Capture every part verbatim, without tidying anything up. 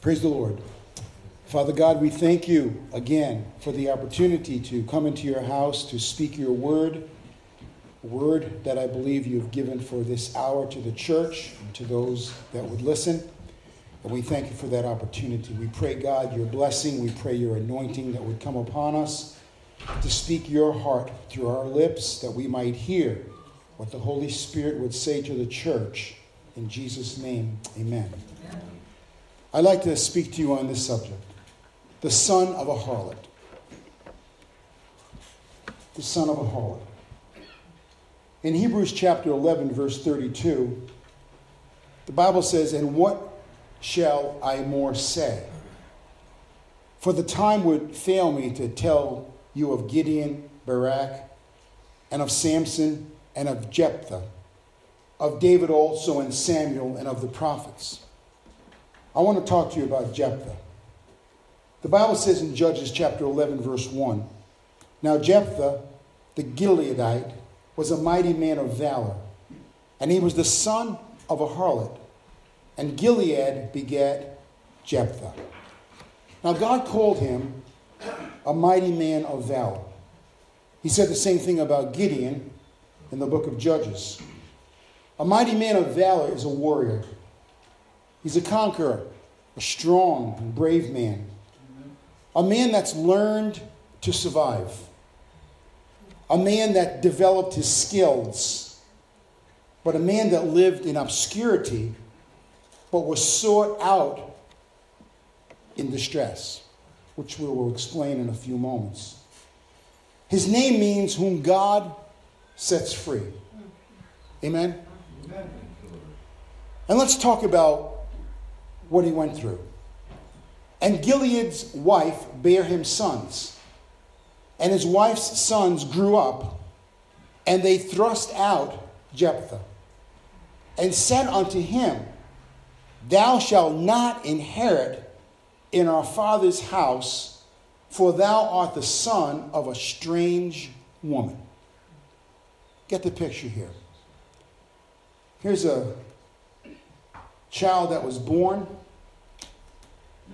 Praise the Lord. Father God, we thank you again for the opportunity to come into your house to speak your word, a word that I believe you've given for this hour to the church and to those that would listen. And we thank you for that opportunity. We pray, God, your blessing. We pray your anointing that would come upon us to speak your heart through our lips, that we might hear what the Holy Spirit would say to the church. In Jesus' name, amen. I'd like to speak to you on this subject. The son of a harlot. The son of a harlot. In Hebrews chapter eleven, verse thirty-two, the Bible says, "And what shall I more say? For the time would fail me to tell you of Gideon, Barak, and of Samson, and of Jephthah, of David also, and Samuel, and of the prophets." I want to talk to you about Jephthah. The Bible says in Judges chapter eleven, verse one, "Now Jephthah, the Gileadite, was a mighty man of valor, and he was the son of a harlot. And Gilead begat Jephthah." Now God called him a mighty man of valor. He said the same thing about Gideon in the book of Judges. A mighty man of valor is a warrior. He's a conqueror, a strong and brave man. A man that's learned to survive. A man that developed his skills. But a man that lived in obscurity, but was sought out in distress, which we will explain in a few moments. His name means whom God sets free. Amen? Amen. And let's talk about what he went through. "And Gilead's wife bare him sons, and his wife's sons grew up, and they thrust out Jephthah, and said unto him, Thou shalt not inherit in our father's house, for thou art the son of a strange woman." Get the picture here. Here's a child that was born,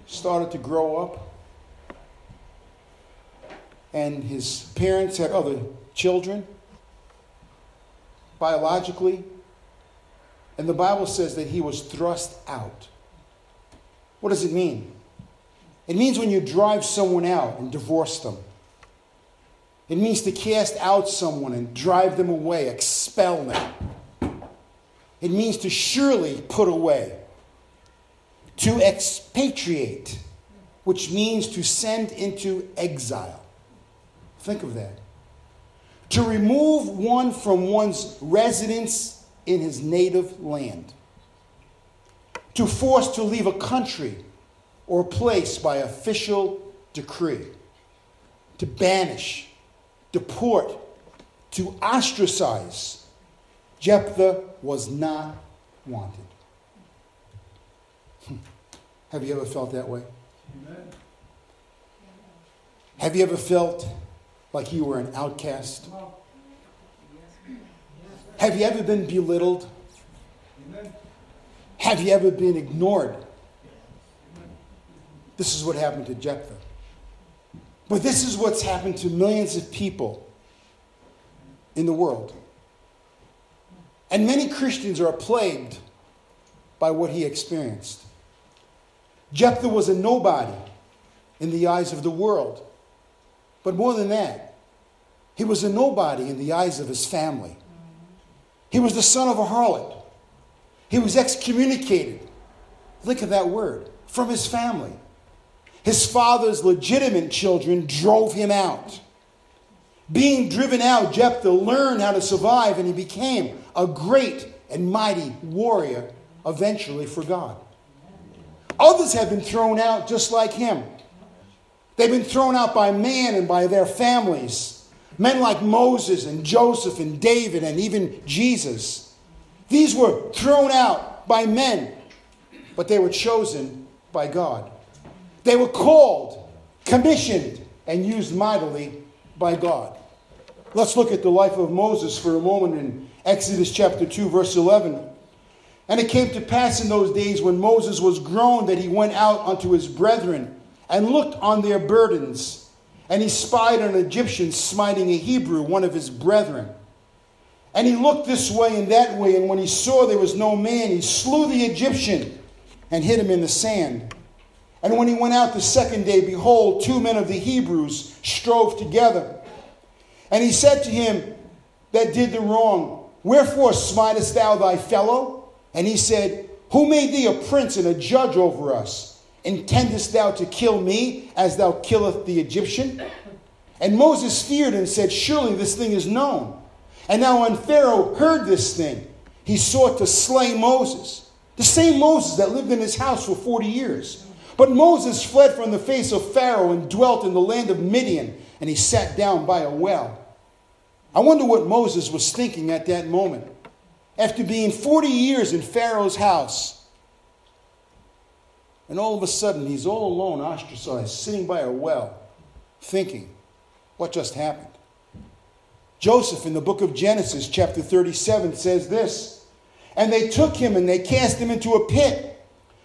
started to grow up, and his parents had other children, biologically. And the Bible says that he was thrust out. What does it mean? It means when you drive someone out and divorce them. It means to cast out someone and drive them away, expel them. It means to surely put away, to expatriate, which means to send into exile. Think of that. To remove one from one's residence in his native land. To force to leave a country or place by official decree. To banish, deport, to ostracize. Jephthah was not wanted. Have you ever felt that way? Amen. Have you ever felt like you were an outcast? Have you ever been belittled? Amen. Have you ever been ignored? Amen. This is what happened to Jephthah. But this is what's happened to millions of people in the world. And many Christians are plagued by what he experienced. Jephthah was a nobody in the eyes of the world. But more than that, he was a nobody in the eyes of his family. He was the son of a harlot. He was excommunicated. Look at that word. From his family. His father's legitimate children drove him out. Being driven out, Jephthah learned how to survive, and he became a great and mighty warrior eventually for God. Others have been thrown out just like him. They've been thrown out by man and by their families. Men like Moses and Joseph and David and even Jesus. These were thrown out by men, but they were chosen by God. They were called, commissioned, and used mightily by God. Let's look at the life of Moses for a moment in Exodus chapter two, verse eleven. And it came to pass in those days when Moses was grown that he went out unto his brethren and looked on their burdens. And he spied an Egyptian smiting a Hebrew, one of his brethren. And he looked this way and that way, and when he saw there was no man, he slew the Egyptian and hid him in the sand. And when he went out the second day, behold, two men of the Hebrews strove together. And he said to him that did the wrong, "Wherefore smitest thou thy fellow?" And he said, "Who made thee a prince and a judge over us? Intendest thou to kill me as thou killest the Egyptian?" And Moses feared and said, "Surely this thing is known." And now when Pharaoh heard this thing, he sought to slay Moses, the same Moses that lived in his house for forty years. But Moses fled from the face of Pharaoh and dwelt in the land of Midian, and he sat down by a well. I wonder what Moses was thinking at that moment. After being forty years in Pharaoh's house, and all of a sudden he's all alone, ostracized, sitting by a well, thinking, what just happened? Joseph in the book of Genesis, chapter thirty-seven, says this, "And they took him and they cast him into a pit.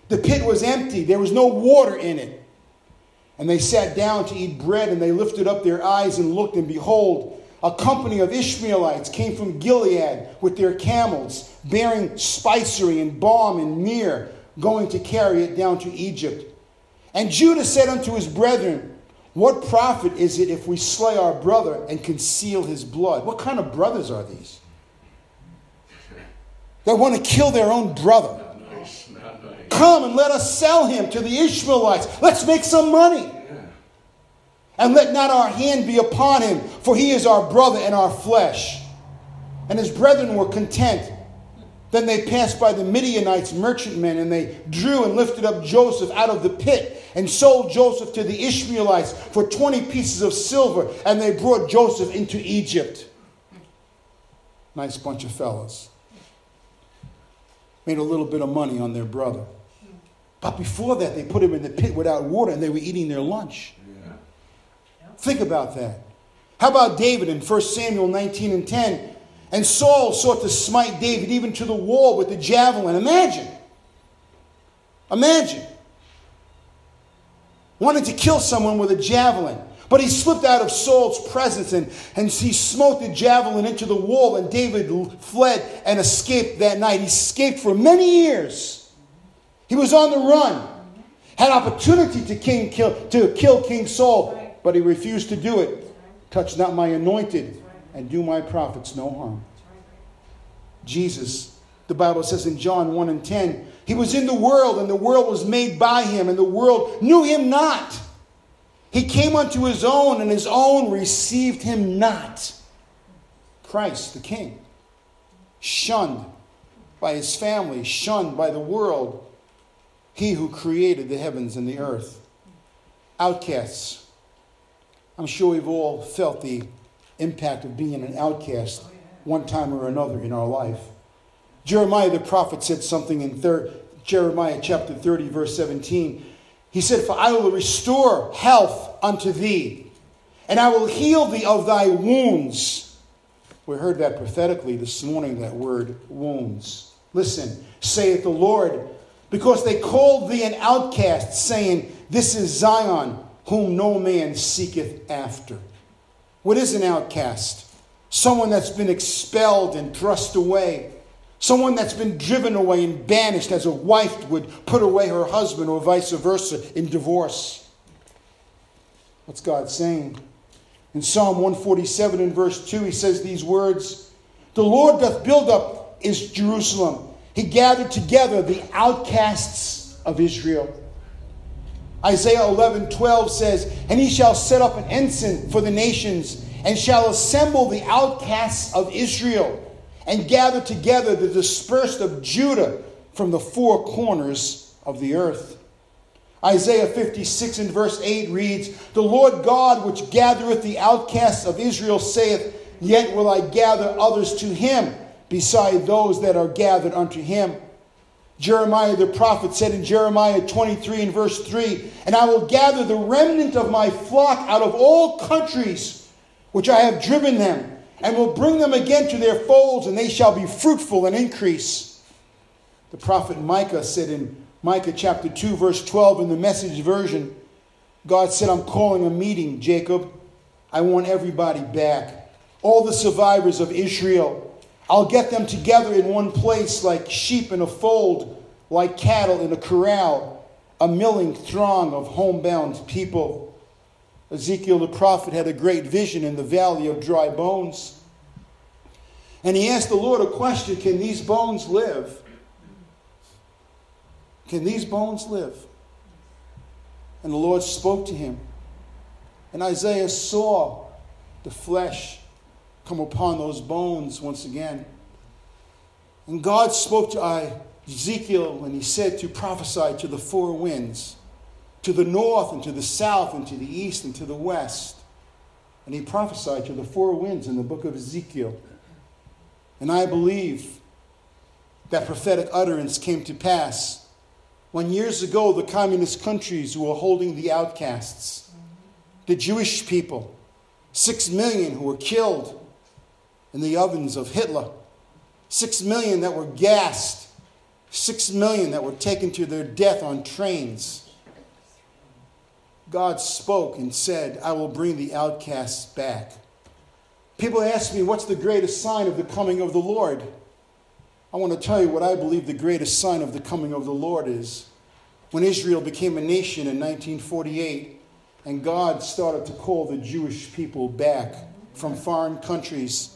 The pit was empty, there was no water in it. And they sat down to eat bread, and they lifted up their eyes and looked, and behold, a company of Ishmaelites came from Gilead with their camels, bearing spicery and balm and myrrh, going to carry it down to Egypt. And Judah said unto his brethren, What profit is it if we slay our brother and conceal his blood?" What kind of brothers are these? They want to kill their own brother. Not nice, not nice. "Come and let us sell him to the Ishmaelites. Let's make some money. And let not our hand be upon him, for he is our brother and our flesh." And his brethren were content. Then they passed by the Midianites, merchantmen, and they drew and lifted up Joseph out of the pit and sold Joseph to the Ishmaelites for twenty pieces of silver, and they brought Joseph into Egypt. Nice bunch of fellows. Made a little bit of money on their brother. But before that, they put him in the pit without water, and they were eating their lunch. Think about that. How about David in First Samuel nineteen and ten? "And Saul sought to smite David even to the wall with the javelin." Imagine. Imagine. Wanted to kill someone with a javelin. But he slipped out of Saul's presence and, and he smote the javelin into the wall, and David fled and escaped that night. He escaped for many years. He was on the run. Had opportunity to, king kill, to kill King Saul. But he refused to do it. "Touch not my anointed, and do my prophets no harm." Jesus, the Bible says in John one and ten, "He was in the world, and the world was made by him, and the world knew him not. He came unto his own, and his own received him not." Christ, the King, shunned by his family, shunned by the world, he who created the heavens and the earth. Outcasts. I'm sure we've all felt the impact of being an outcast one time or another in our life. Jeremiah the prophet said something in third, Jeremiah chapter thirty, verse seventeen. He said, "For I will restore health unto thee, and I will heal thee of thy wounds." We heard that prophetically this morning, that word, wounds. "Listen, saith the Lord, because they called thee an outcast, saying, This is Zion, whom no man seeketh after." What is an outcast? Someone that's been expelled and thrust away. Someone that's been driven away and banished, as a wife would put away her husband, or vice versa in divorce. What's God saying? In Psalm one forty-seven and verse two, he says these words, "The Lord doth build up is Jerusalem. He gathered together the outcasts of Israel." Isaiah eleven twelve says, "And he shall set up an ensign for the nations, and shall assemble the outcasts of Israel, and gather together the dispersed of Judah from the four corners of the earth." Isaiah fifty-six and verse eight reads, "The Lord God which gathereth the outcasts of Israel saith, Yet will I gather others to him, beside those that are gathered unto him." Jeremiah the prophet said in Jeremiah twenty-three and verse three, "And I will gather the remnant of my flock out of all countries which I have driven them, and will bring them again to their folds, and they shall be fruitful and increase." The prophet Micah said in Micah chapter two, verse twelve, in the Message version, God said, I'm calling a meeting, Jacob. I want everybody back. All the survivors of Israel. I'll get them together in one place like sheep in a fold, like cattle in a corral, a milling throng of homebound people. Ezekiel the prophet had a great vision in the valley of dry bones. And he asked the Lord a question, can these bones live? Can these bones live? And the Lord spoke to him. And Isaiah saw the flesh come upon those bones once again. And God spoke to Ezekiel and he said to prophesy to the four winds, to the north and to the south and to the east and to the west. And he prophesied to the four winds in the book of Ezekiel. And I believe that prophetic utterance came to pass when years ago the communist countries who were holding the outcasts, the Jewish people, six million who were killed in the ovens of Hitler, six million that were gassed, six million that were taken to their death on trains. God spoke and said, I will bring the outcasts back. People ask me, what's the greatest sign of the coming of the Lord? I want to tell you what I believe the greatest sign of the coming of the Lord is. When Israel became a nation in nineteen forty-eight, and God started to call the Jewish people back from foreign countries.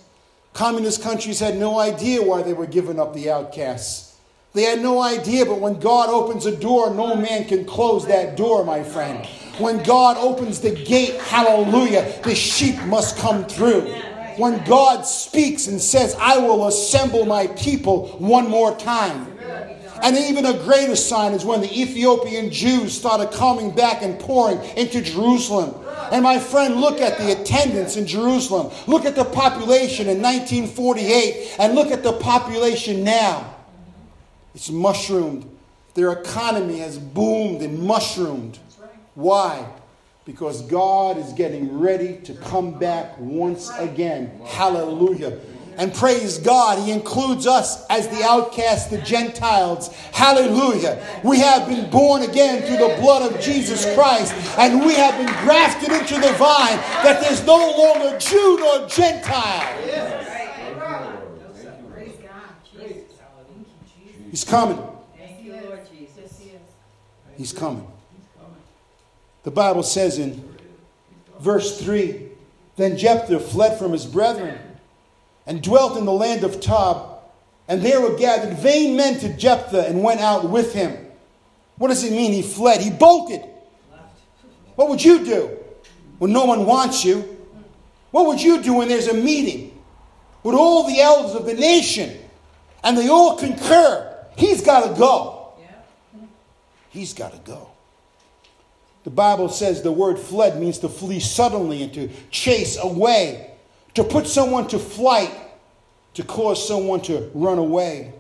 Communist countries had no idea why they were giving up the outcasts. They had no idea, but when God opens a door, no man can close that door, my friend. When God opens the gate, hallelujah, the sheep must come through. When God speaks and says, I will assemble my people one more time. And even a greater sign is when the Ethiopian Jews started coming back and pouring into Jerusalem. And my friend, look at the attendance in Jerusalem. Look at the population in nineteen forty-eight and look at the population now. It's mushroomed. Their economy has boomed and mushroomed. Why? Because God is getting ready to come back once again. Hallelujah. And praise God, he includes us as the outcasts, the Gentiles. Hallelujah. We have been born again through the blood of Jesus Christ. And we have been grafted into the vine that there's no longer Jew nor Gentile. He's coming. He's coming. The Bible says in verse three, then Jephthah fled from his brethren and dwelt in the land of Tob, and there were gathered vain men to Jephthah and went out with him. What does it mean he fled? He bolted. What would you do when no one wants you? What would you do when there's a meeting with all the elders of the nation and they all concur? He's got to go. He's got to go. The Bible says the word fled means to flee suddenly and to chase away, to put someone to flight, to cause someone to run away.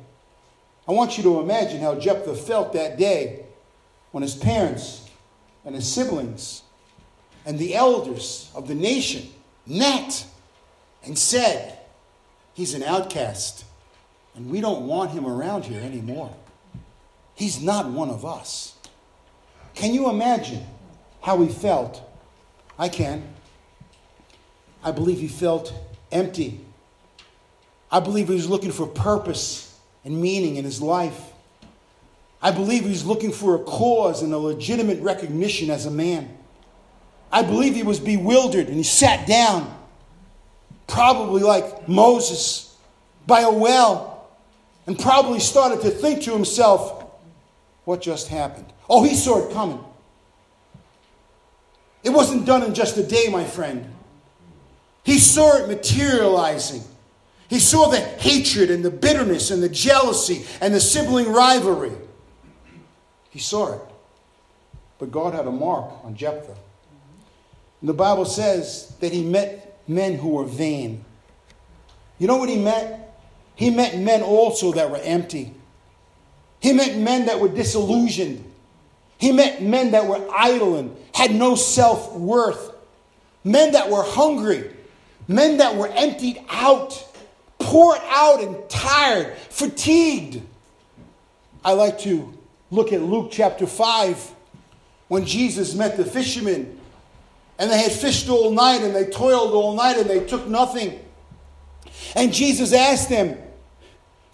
I want you to imagine how Jephthah felt that day when his parents and his siblings and the elders of the nation met and said, he's an outcast and we don't want him around here anymore. He's not one of us. Can you imagine how he felt? I can. I believe he felt empty. I believe he was looking for purpose and meaning in his life. I believe he was looking for a cause and a legitimate recognition as a man. I believe he was bewildered and he sat down, probably like Moses, by a well, and probably started to think to himself, what just happened? Oh, he saw it coming. It wasn't done in just a day, my friend. He saw it materializing. He saw the hatred and the bitterness and the jealousy and the sibling rivalry. He saw it. But God had a mark on Jephthah. And the Bible says that he met men who were vain. You know what he met? He met men also that were empty. He met men that were disillusioned. He met men that were idle and had no self-worth. Men that were hungry. Men that were emptied out, poured out and tired, fatigued. I like to look at Luke chapter five, when Jesus met the fishermen, and they had fished all night, and they toiled all night, and they took nothing. And Jesus asked them,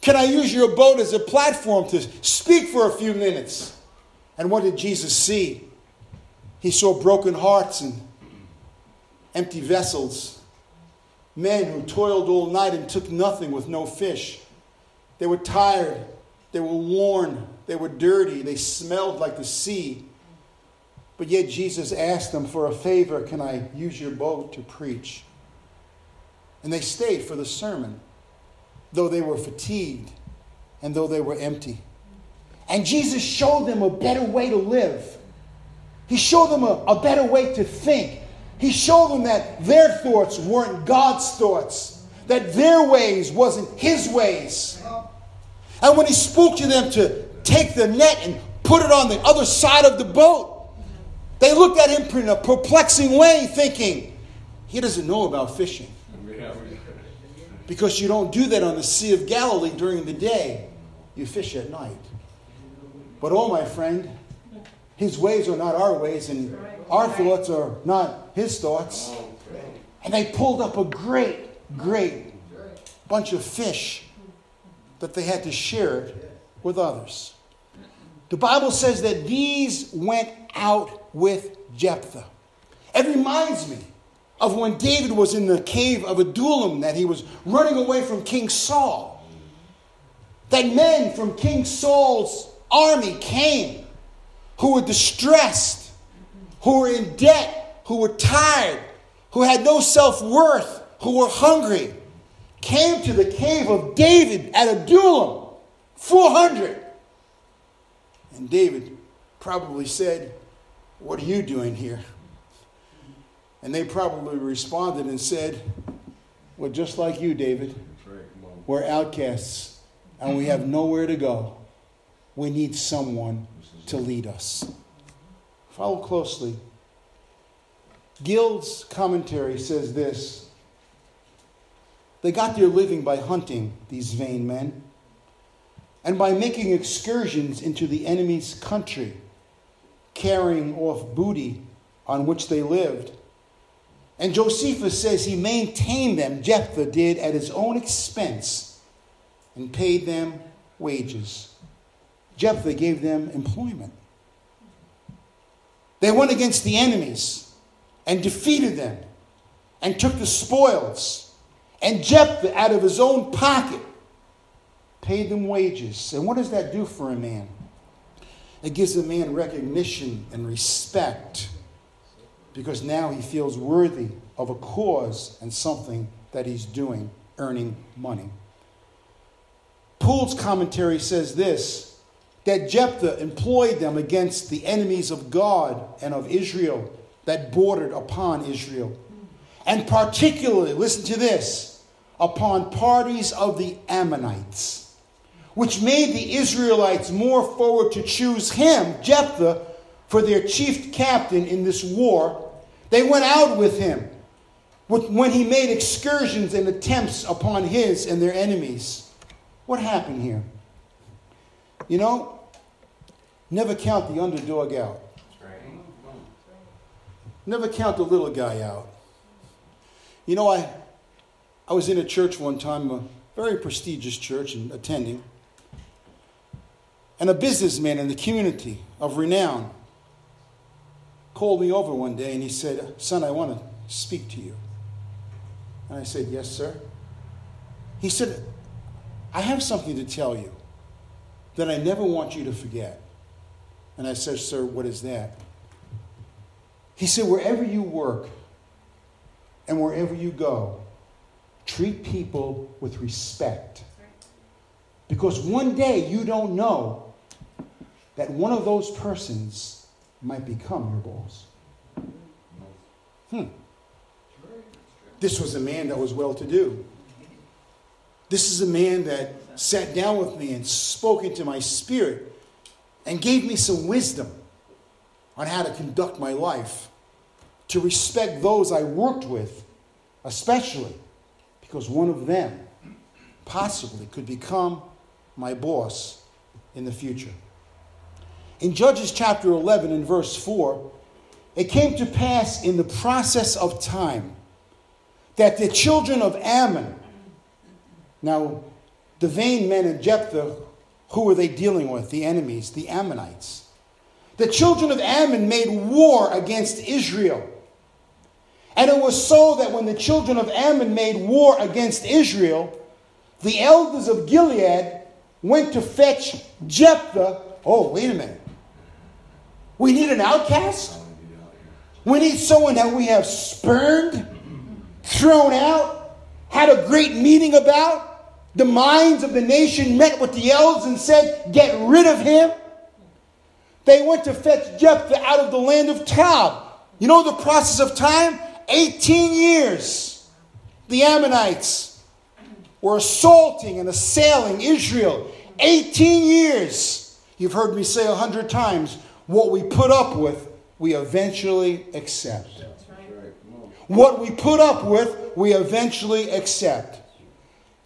"Can I use your boat as a platform to speak for a few minutes?" And what did Jesus see? He saw broken hearts and empty vessels. Men who toiled all night and took nothing with no fish. They were tired. They were worn. They were dirty. They smelled like the sea. But yet Jesus asked them for a favor. "Can I use your boat to preach?" And they stayed for the sermon, though they were fatigued and though they were empty. And Jesus showed them a better way to live. He showed them a, a better way to think. He showed them that their thoughts weren't God's thoughts, that their ways wasn't His ways. And when He spoke to them to take the net and put it on the other side of the boat, they looked at Him in a perplexing way, thinking, "He doesn't know about fishing. Because you don't do that on the Sea of Galilee during the day. You fish at night." But oh, my friend, His ways are not our ways, and our thoughts are not His thoughts. And they pulled up a great, great bunch of fish that they had to share it with others. The Bible says that these went out with Jephthah. It reminds me of when David was in the cave of Adullam, that he was running away from King Saul. That men from King Saul's army came who were distressed, who were in debt, who were tired, who had no self-worth, who were hungry, came to the cave of David at Adullam, four hundred. And David probably said, "What are you doing here?" And they probably responded and said, "Well, just like you, David, we're outcasts and we have nowhere to go. We need someone to lead us." Follow closely. Gill's commentary says this: "They got their living by hunting, these vain men, and by making excursions into the enemy's country, carrying off booty on which they lived. And Josephus says he maintained them," Jephthah did, "at his own expense and paid them wages." Jephthah gave them employment. They went against the enemies and defeated them and took the spoils. And Jephthah, out of his own pocket, paid them wages. And what does that do for a man? It gives a man recognition and respect, because now he feels worthy of a cause and something that he's doing, earning money. Poole's commentary says this, that Jephthah employed them against the enemies of God and of Israel that bordered upon Israel. And particularly, listen to this, upon parties of the Ammonites, which made the Israelites more forward to choose him, Jephthah, for their chief captain in this war. They went out with him when he made excursions and attempts upon his and their enemies. What happened here? You know, never count the underdog out. Never count the little guy out. You know, I, I was in a church one time, a very prestigious church, and attending, and a businessman in the community of renown called me over one day and he said, "Son, I want to speak to you." And I said, "Yes, sir." He said, "I have something to tell you that I never want you to forget." And I said, "Sir, what is that?" He said, "Wherever you work and wherever you go, treat people with respect. Because one day you don't know that one of those persons might become your boss." Hmm. This was a man that was well-to-do. This is a man that sat down with me and spoke into my spirit and gave me some wisdom on how to conduct my life, to respect those I worked with, especially because one of them possibly could become my boss in the future. In Judges chapter eleven and verse four, it came to pass in the process of time that the children of Ammon, now the vain men of Jephthah, who were they dealing with? The enemies, the Ammonites. The children of Ammon made war against Israel. And it was so that when the children of Ammon made war against Israel, the elders of Gilead went to fetch Jephthah. Oh, wait a minute. We need an outcast? We need someone that we have spurned, thrown out, had a great meeting about. The minds of the nation met with the elders and said, get rid of him. They went to fetch Jephthah out of the land of Tob. You know the process of time? eighteen years. The Ammonites were assaulting and assailing Israel. eighteen years. You've heard me say a hundred times, what we put up with, we eventually accept. That's right. What we put up with, we eventually accept.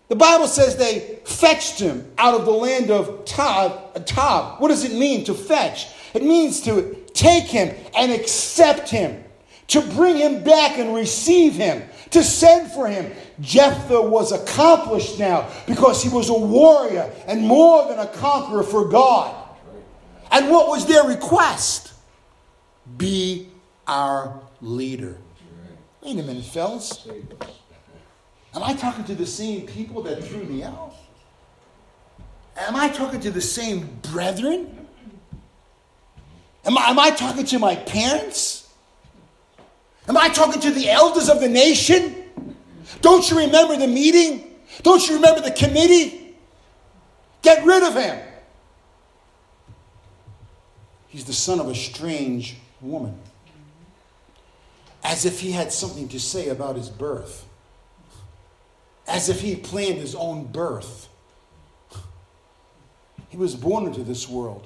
The Bible says they fetched him out of the land of Tob. Tob. What does it mean to fetch? It means to take him and accept him, to bring him back and receive him, to send for him. Jephthah was accomplished now because he was a warrior and more than a conqueror for God. And what was their request? Be our leader. Wait a minute, fellas. Am I talking to the same people that threw me out? Am I talking to the same brethren? Am I, am I talking to my parents? Am I talking to the elders of the nation? Don't you remember the meeting? Don't you remember the committee? Get rid of him. He's the son of a strange woman. As if he had something to say about his birth. As if he planned his own birth. He was born into this world.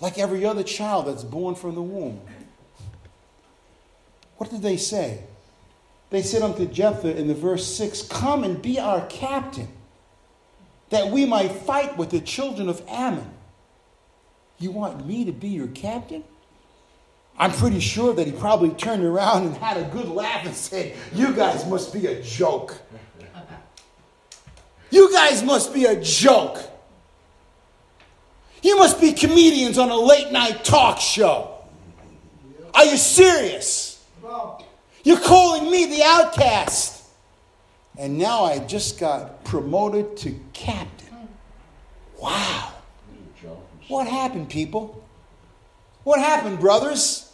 Like every other child that's born from the womb. What did they say? They said unto Jephthah in the verse six, come and be our captain, that we might fight with the children of Ammon. You want me to be your captain? I'm pretty sure that he probably turned around and had a good laugh and said, you guys must be a joke. You guys must be a joke. You must be comedians on a late night talk show. Are you serious? You're calling me the outcast. And now I just got promoted to captain. Wow. What happened, people? What happened, brothers?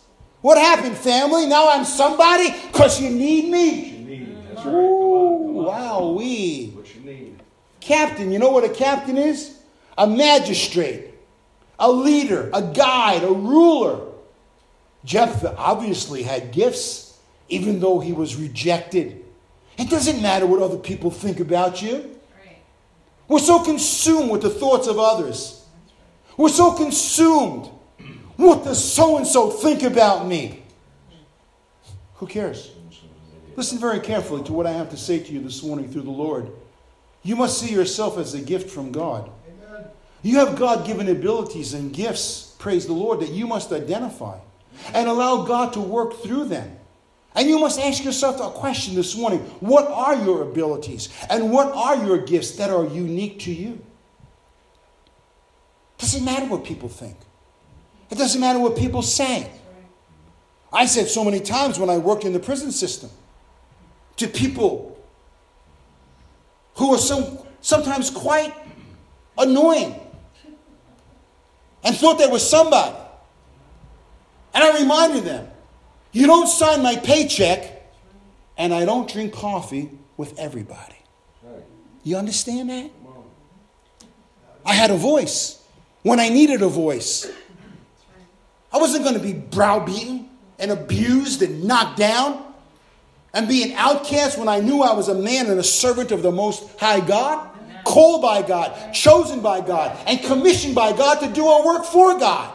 What happened, family? Now I'm somebody because you need me. Wow-wee. Captain, you know what a captain is? A magistrate, a leader, a guide, a ruler. Jephthah obviously had gifts, even though he was rejected. It doesn't matter what other people think about you. We're so consumed with the thoughts of others. We're so consumed. What does so-and-so think about me? Who cares? Listen very carefully to what I have to say to you this morning through the Lord. You must see yourself as a gift from God. Amen. You have God-given abilities and gifts, praise the Lord, that you must identify and allow God to work through them. And you must ask yourself a question this morning. What are your abilities and what are your gifts that are unique to you? Doesn't matter what people think. It doesn't matter what people say. I said so many times when I worked in the prison system to people who are some, sometimes quite annoying and thought they were somebody. And I reminded them, you don't sign my paycheck and I don't drink coffee with everybody. You understand that? I had a voice when I needed a voice. I wasn't going to be browbeaten and abused and knocked down and be an outcast when I knew I was a man and a servant of the Most High God, called by God, chosen by God, and commissioned by God to do our work for God.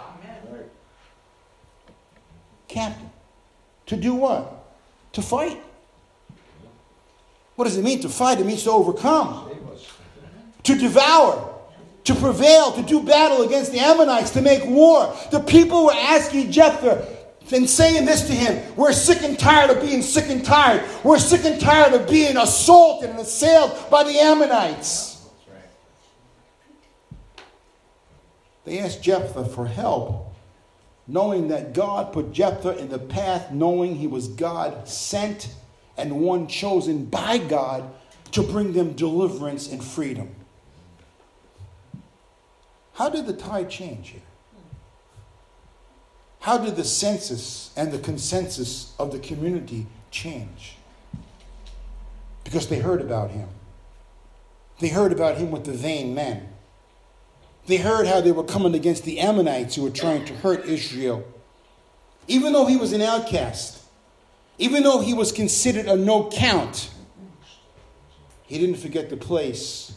Captain, to do what? To fight. What does it mean to fight? It means to overcome, to devour, to prevail, to do battle against the Ammonites, to make war. The people were asking Jephthah and saying this to him: we're sick and tired of being sick and tired. We're sick and tired of being assaulted and assailed by the Ammonites. That's right. They asked Jephthah for help, knowing that God put Jephthah in the path, knowing he was God sent and one chosen by God to bring them deliverance and freedom. How did the tide change here? How did the census and the consensus of the community change? Because they heard about him. They heard about him with the vain men. They heard how they were coming against the Ammonites who were trying to hurt Israel. Even though he was an outcast, even though he was considered a no count, he didn't forget the place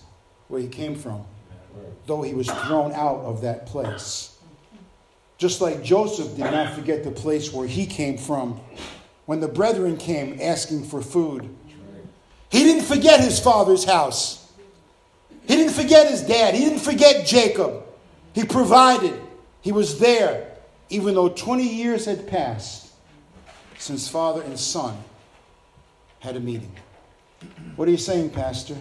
where he came from, though he was thrown out of that place. Just like Joseph did not forget the place where he came from when the brethren came asking for food. He didn't forget his father's house. He didn't forget his dad. He didn't forget Jacob. He provided. He was there, even though twenty years had passed since father and son had a meeting. What are you saying, Pastor?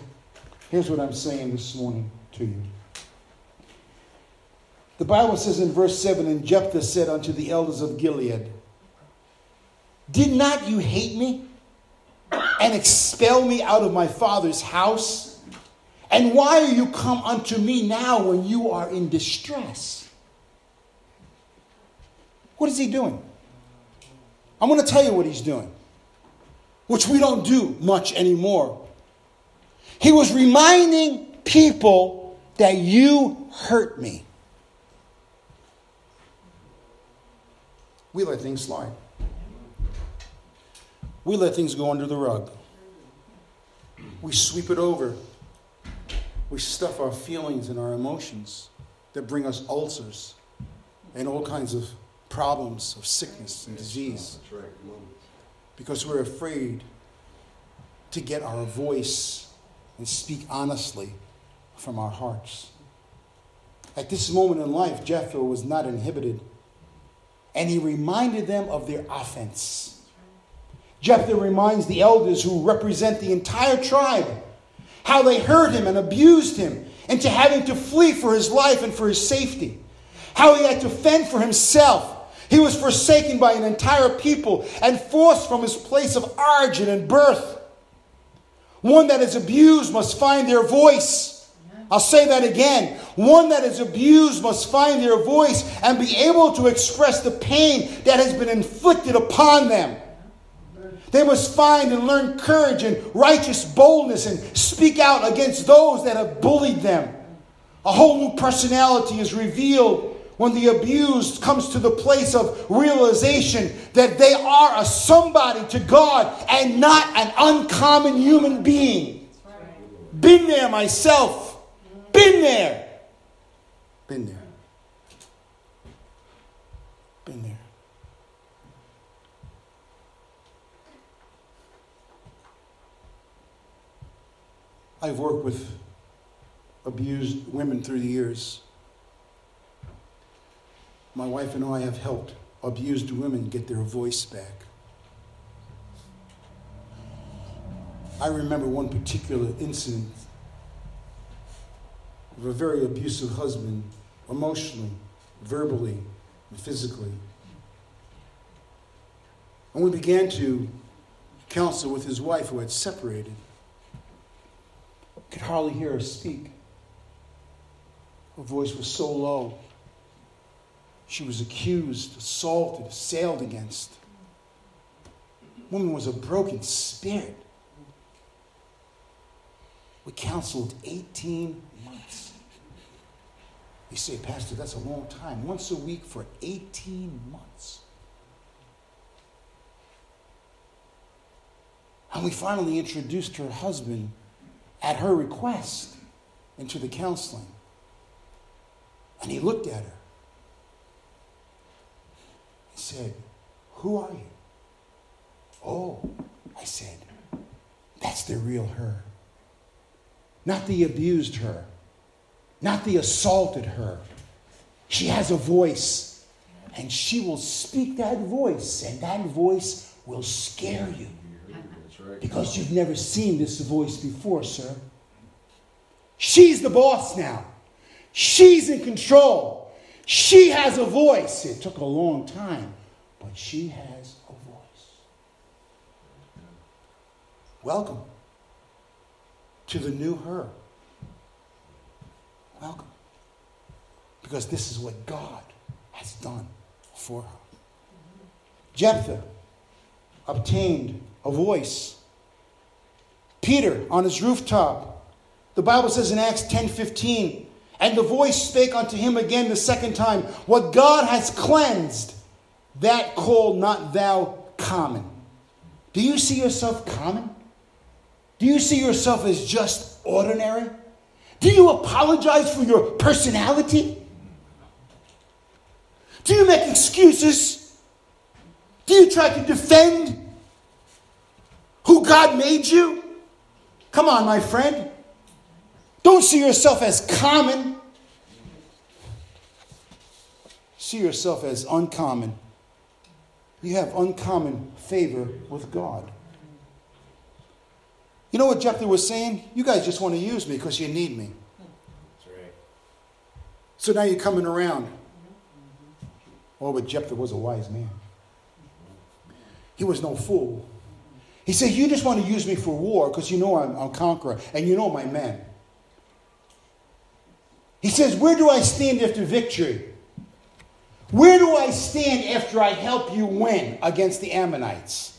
Here's what I'm saying this morning to you. The Bible says in verse seven, and Jephthah said unto the elders of Gilead, did not you hate me and expel me out of my father's house? And why are you come unto me now when you are in distress? What is he doing? I'm going to tell you what he's doing, which we don't do much anymore. He was reminding people that you hurt me. We let things slide. We let things go under the rug. We sweep it over. We stuff our feelings and our emotions that bring us ulcers and all kinds of problems of sickness and disease. Because we're afraid to get our voice and speak honestly from our hearts. At this moment in life, Jephthah was not inhibited. And he reminded them of their offense. Jephthah reminds the elders who represent the entire tribe how they hurt him and abused him into having to flee for his life and for his safety. How he had to fend for himself. He was forsaken by an entire people and forced from his place of origin and birth. One that is abused must find their voice. I'll say that again. One that is abused must find their voice and be able to express the pain that has been inflicted upon them. They must find and learn courage and righteous boldness and speak out against those that have bullied them. A whole new personality is revealed when the abused comes to the place of realization that they are a somebody to God and not an uncommon human being. Been there myself. Been there. Been there. Been there. I've worked with abused women through the years. My wife and I have helped abused women get their voice back. I remember one particular incident of a very abusive husband, emotionally, verbally, and physically. And we began to counsel with his wife, who had separated. Could hardly hear her speak. Her voice was so low. She was accused, assaulted, assailed against. The woman was a broken spirit. We counseled eighteen months. You say, Pastor, that's a long time. Once a week for eighteen months. And we finally introduced her husband at her request into the counseling. And he looked at her and said, who are you? Oh, I said, that's the real her. Not the abused her. not the assaulted her. She has a voice, and she will speak that voice, and that voice will scare you. Because you've never seen this voice before, sir. She's the boss now. She's in control. She has a voice. It took a long time, but she has a voice. Welcome to the new her. Welcome. Because this is what God has done for her. Jephthah obtained a voice. Peter on his rooftop. The Bible says in Acts ten fifteen, and the voice spake unto him again the second time, what God has cleansed, that call not thou common. Do you see yourself common? Do you see yourself as just ordinary? Do you apologize for your personality? Do you make excuses? Do you try to defend who God made you? Come on, my friend. Don't see yourself as common. See yourself as uncommon. You have uncommon favor with God. You know what Jephthah was saying? You guys just want to use me because you need me. That's right. So now you're coming around. Oh, but Jephthah was a wise man. He was no fool. He said, you just want to use me for war because you know I'm a conqueror and you know my men. He says, where do I stand after victory? Where do I stand after I help you win against the Ammonites?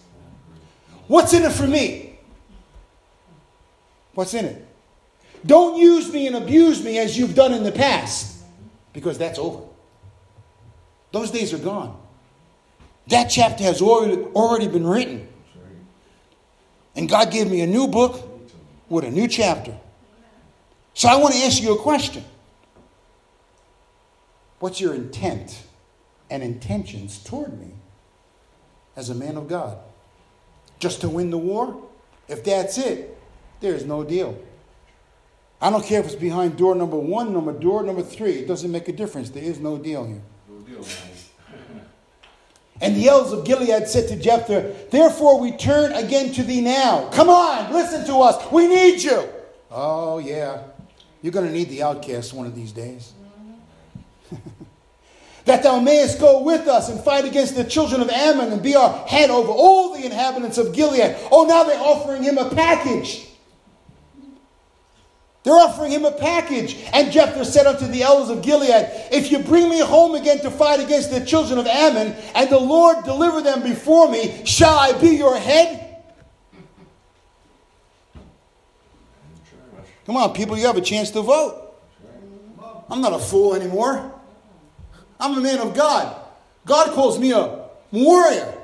What's in it for me? What's in it? Don't use me and abuse me as you've done in the past, because that's over. Those days are gone. That chapter has already, already been written. And God gave me a new book with a new chapter. So I want to ask you a question. What's your intent and intentions toward me as a man of God? Just to win the war? If that's it, there is no deal. I don't care if it's behind door number one, number door number three. It doesn't make a difference. There is no deal here. No deal, man. And the elders of Gilead said to Jephthah, therefore we turn again to thee now. Come on, listen to us. We need you. Oh, yeah. You're going to need the outcast one of these days. That thou mayest go with us and fight against the children of Ammon and be our head over all the inhabitants of Gilead. Oh, now they're offering him a package. They're offering him a package. And Jephthah said unto the elders of Gilead, if you bring me home again to fight against the children of Ammon, and the Lord deliver them before me, shall I be your head? Come on, people, you have a chance to vote. I'm not a fool anymore. I'm a man of God. God calls me a warrior.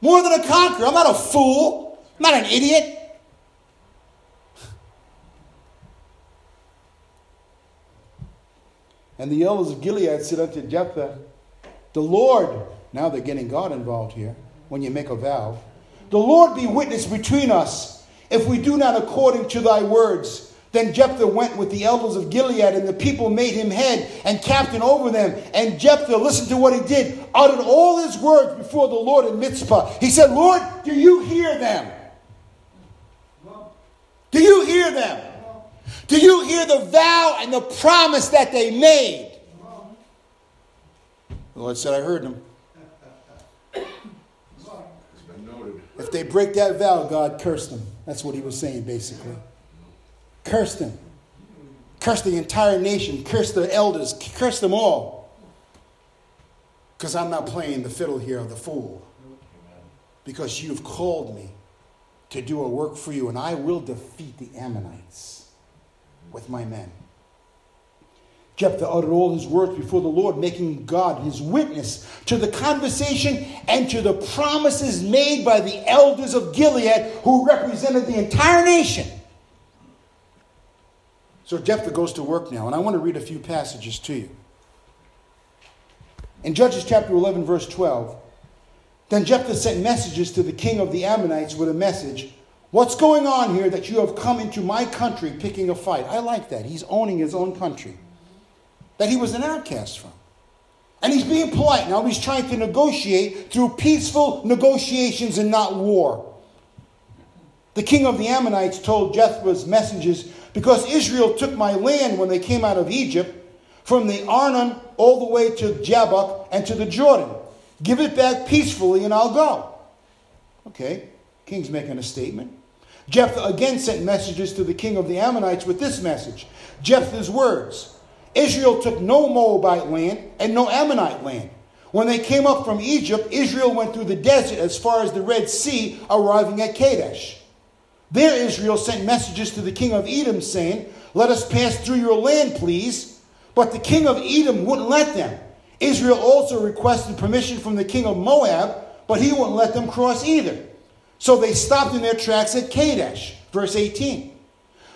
More than a conqueror. I'm not a fool. I'm not an idiot. And the elders of Gilead said unto Jephthah, the Lord, now they're getting God involved here, when you make a vow, the Lord be witness between us, if we do not according to thy words. Then Jephthah went with the elders of Gilead, and the people made him head and captain over them. And Jephthah, listen to what he did, uttered all his words before the Lord in Mizpah. He said, Lord, do you hear them? Do you hear them? Do you hear the vow and the promise that they made? The Lord said, I heard them. It's been noted. If they break that vow, God cursed them. That's what he was saying, basically. Curse them. Curse the entire nation. Curse the elders. Curse them all. Because I'm not playing the fiddle here of the fool. Because you've called me to do a work for you, and I will defeat the Ammonites with my men. Jephthah uttered all his words before the Lord, making God his witness to the conversation and to the promises made by the elders of Gilead, who represented the entire nation. So Jephthah goes to work now, and I want to read a few passages to you. In Judges chapter eleven, verse twelve, then Jephthah sent messengers to the king of the Ammonites with a message, What's going on here that you have come into my country picking a fight? I like that. He's owning his own country that he was an outcast from. And he's being polite. Now he's trying to negotiate through peaceful negotiations and not war. The king of the Ammonites told Jephthah's messengers, because Israel took my land when they came out of Egypt, from the Arnon all the way to Jabbok and to the Jordan. Give it back peacefully and I'll go. Okay, king's making a statement. Jephthah again sent messages to the king of the Ammonites with this message. Jephthah's words. Israel took no Moabite land and no Ammonite land. When they came up from Egypt, Israel went through the desert as far as the Red Sea, arriving at Kadesh. There Israel sent messages to the king of Edom, saying, let us pass through your land, please. But the king of Edom wouldn't let them. Israel also requested permission from the king of Moab, but he wouldn't let them cross either. So they stopped in their tracks at Kadesh, verse eighteen.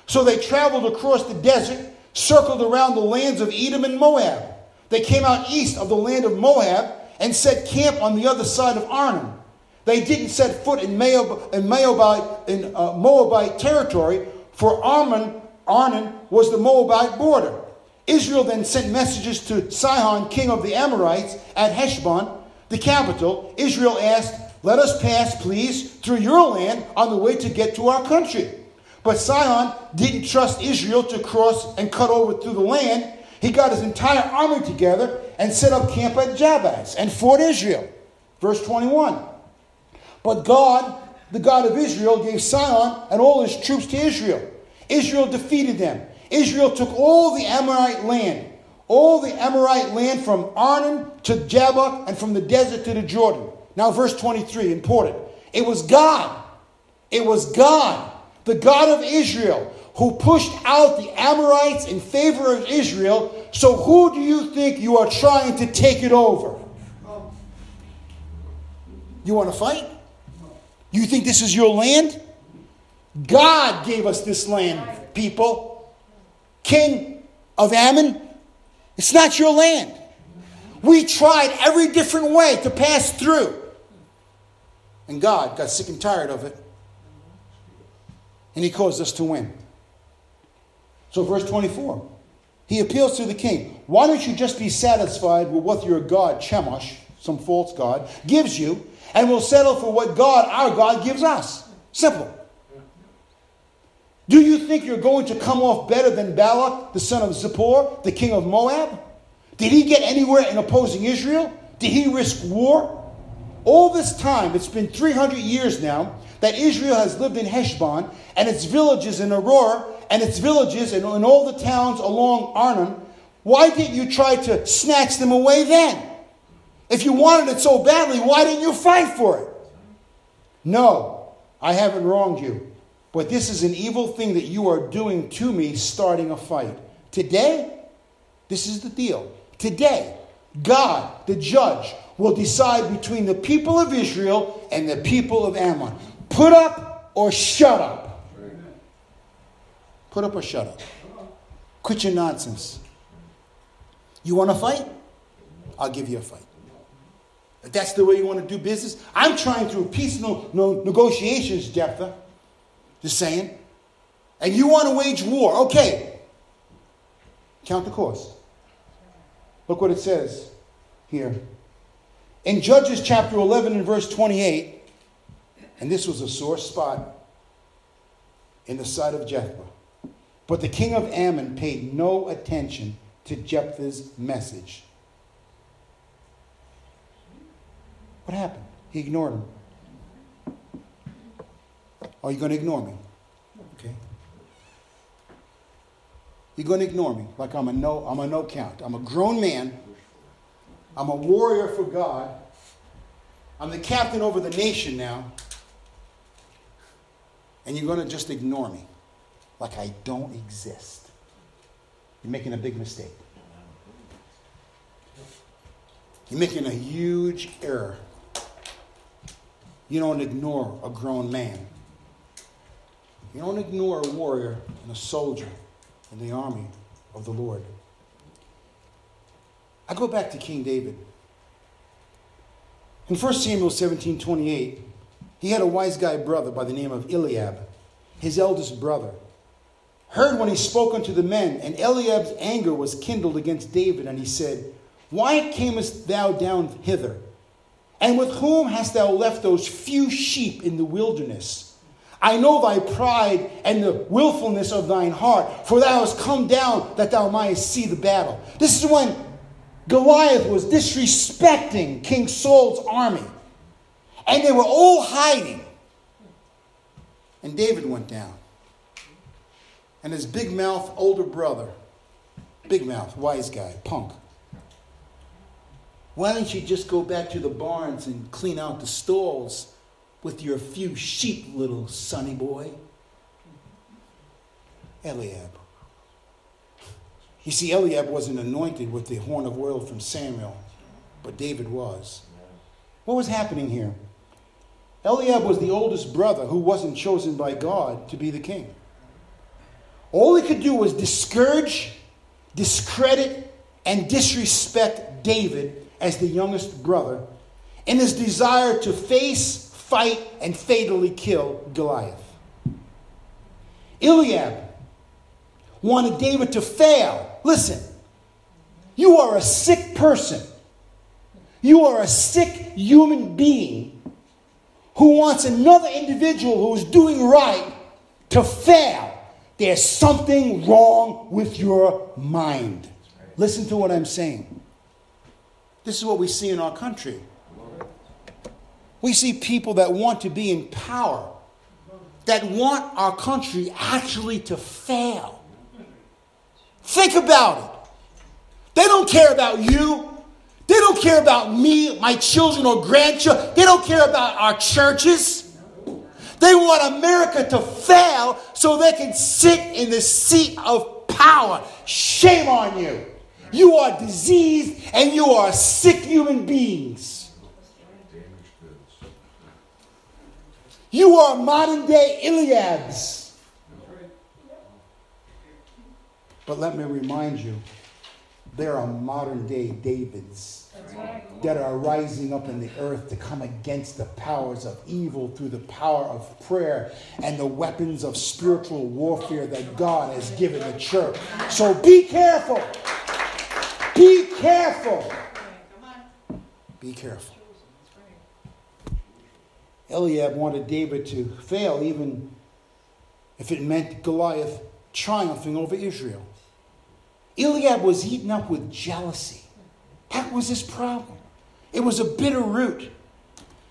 So they traveled across the desert, circled around the lands of Edom and Moab. They came out east of the land of Moab and set camp on the other side of Arnon. They didn't set foot in Moab, in Moabite, in, uh, Moabite territory, for Arnon, Arnon was the Moabite border. Israel then sent messages to Sihon, king of the Amorites, at Heshbon, the capital. Israel asked, let us pass, please, through your land on the way to get to our country. But Sihon didn't trust Israel to cross and cut over through the land. He got his entire army together and set up camp at Jabbok and fought Israel. Verse twenty-one. But God, the God of Israel, gave Sihon and all his troops to Israel. Israel defeated them. Israel took all the Amorite land, all the Amorite land from Arnon to Jabbok and from the desert to the Jordan. Now verse twenty-three, important. It was God. It was God. The God of Israel, who pushed out the Amorites in favor of Israel. So who do you think you are trying to take it over? You want to fight? You think this is your land? God gave us this land, people. King of Ammon, it's not your land. We tried every different way to pass through. And God got sick and tired of it. And he caused us to win. So verse twenty-four. He appeals to the king. Why don't you just be satisfied with what your god, Chemosh, some false god, gives you, and we'll settle for what God, our God, gives us. Simple. Do you think you're going to come off better than Balak, the son of Zippor, the king of Moab? Did he get anywhere in opposing Israel? Did he risk war? All this time, it's been three hundred years now, that Israel has lived in Heshbon and its villages in Aror and its villages and in all the towns along Arnon. Why didn't you try to snatch them away then? If you wanted it so badly, why didn't you fight for it? No, I haven't wronged you, but this is an evil thing that you are doing to me, starting a fight. Today, this is the deal. Today, God, the judge, will decide between the people of Israel and the people of Ammon. Put up or shut up. Put up or shut up. Quit your nonsense. You want to fight? I'll give you a fight. If that's the way you want to do business. I'm trying through peace no, no, negotiations, Jephthah. Just saying. And you want to wage war. Okay. Count the cost. Look what it says here. In Judges chapter eleven and verse twenty-eight. And this was a sore spot in the sight of Jephthah. But the king of Ammon paid no attention to Jephthah's message. What happened? He ignored him. Are you going to ignore me? Okay. You're going to ignore me like I'm a no, I'm a no count. I'm a grown man. I'm a warrior for God. I'm the captain over the nation now. And you're going to just ignore me like I don't exist. You're making a big mistake. You're making a huge error. You don't ignore a grown man. You don't ignore a warrior and a soldier in the army of the Lord. I go back to King David. In First Samuel seventeen twenty-eight, He had a wise guy brother by the name of Eliab, his eldest brother. Heard when he spoke unto the men, and Eliab's anger was kindled against David, and he said, Why camest thou down hither? And with whom hast thou left those few sheep in the wilderness? I know thy pride and the willfulness of thine heart, for thou hast come down that thou mightest see the battle. This is when Goliath was disrespecting King Saul's army. And they were all hiding. And David went down. And his big mouth older brother, big mouth, wise guy, punk. Why don't you just go back to the barns and clean out the stalls with your few sheep, little sonny boy? Eliab. You see, Eliab wasn't anointed with the horn of oil from Samuel, but David was. What was happening here? Eliab was the oldest brother who wasn't chosen by God to be the king. All he could do was discourage, discredit, and disrespect David as the youngest brother in his desire to face, fight, and fatally kill Goliath. Eliab wanted David to fail. Listen, you are a sick person. You are a sick human being who wants another individual who is doing right to fail. There's something wrong with your mind. Listen to what I'm saying. This is what we see in our country. We see people that want to be in power, that want our country actually to fail. Think about it. They don't care about you. They don't care about me, my children or grandchildren. They don't care about our churches. They want America to fail so they can sit in the seat of power. Shame on you. You are diseased and you are sick human beings. You are modern day Eliabs. But let me remind you, there are modern day Davids that are rising up in the earth to come against the powers of evil through the power of prayer and the weapons of spiritual warfare that God has given the church. So be careful. Be careful. Be careful. Eliab wanted David to fail, even if it meant Goliath triumphing over Israel. Eliab was eaten up with jealousy. That was his problem. It was a bitter root.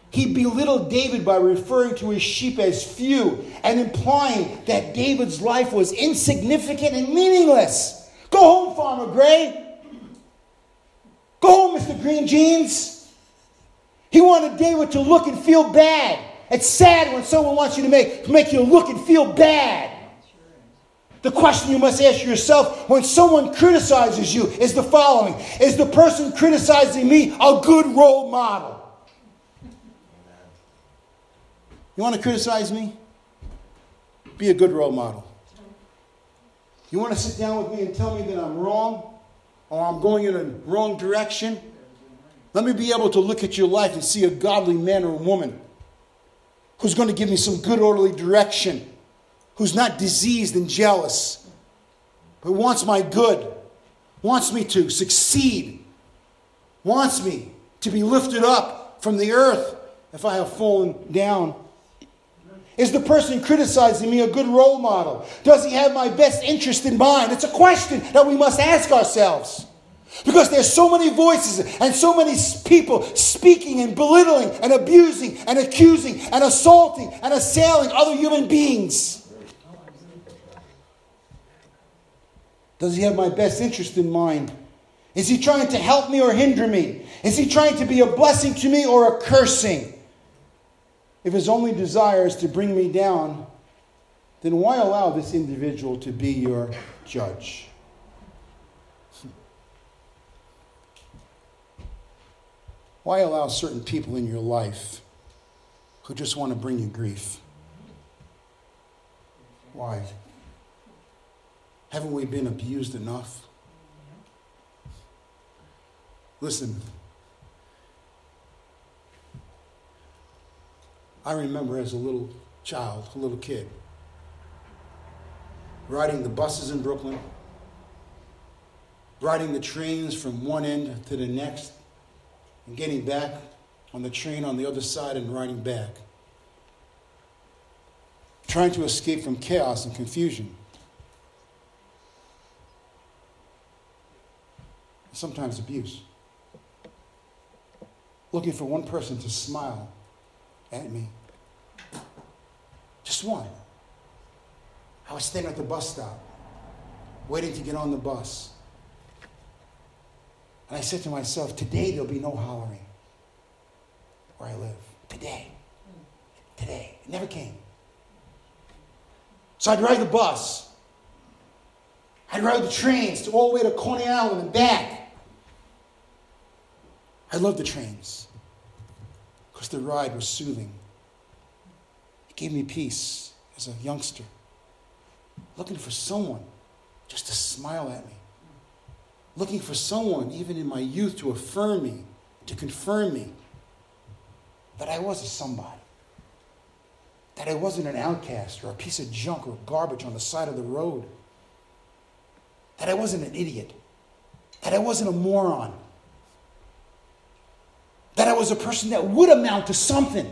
He belittled David by referring to his sheep as few and implying that David's life was insignificant and meaningless. Go home, Farmer Gray. Go home, Mister Green Jeans. He wanted David to look and feel bad. It's sad when someone wants you to make, to make you look and feel bad. The question you must ask yourself when someone criticizes you is the following. Is the person criticizing me a good role model? You want to criticize me? Be a good role model. You want to sit down with me and tell me that I'm wrong or I'm going in the wrong direction? Let me be able to look at your life and see a godly man or woman who's going to give me some good orderly direction, who's not diseased and jealous, but wants my good, wants me to succeed, wants me to be lifted up from the earth if I have fallen down. Is the person criticizing me a good role model? Does he have my best interest in mind? It's a question that we must ask ourselves, because there's so many voices and so many people speaking and belittling and abusing and accusing and assaulting and assailing other human beings. Does he have my best interest in mind? Is he trying to help me or hinder me? Is he trying to be a blessing to me or a cursing? If his only desire is to bring me down, then why allow this individual to be your judge? Why allow certain people in your life who just want to bring you grief? Why? Haven't we been abused enough? Listen, I remember as a little child, a little kid, riding the buses in Brooklyn, riding the trains from one end to the next, and getting back on the train on the other side and riding back, trying to escape from chaos and confusion. Sometimes abuse. Looking for one person to smile at me. Just one. I was standing at the bus stop, waiting to get on the bus. And I said to myself, today there'll be no hollering where I live. Today. Today. It never came. So I'd ride the bus. I'd ride the trains to all the way to Coney Island and back. I loved the trains because the ride was soothing. It gave me peace as a youngster, looking for someone just to smile at me, looking for someone even in my youth to affirm me, to confirm me that I was a somebody, that I wasn't an outcast or a piece of junk or garbage on the side of the road, that I wasn't an idiot, that I wasn't a moron, that I was a person that would amount to something.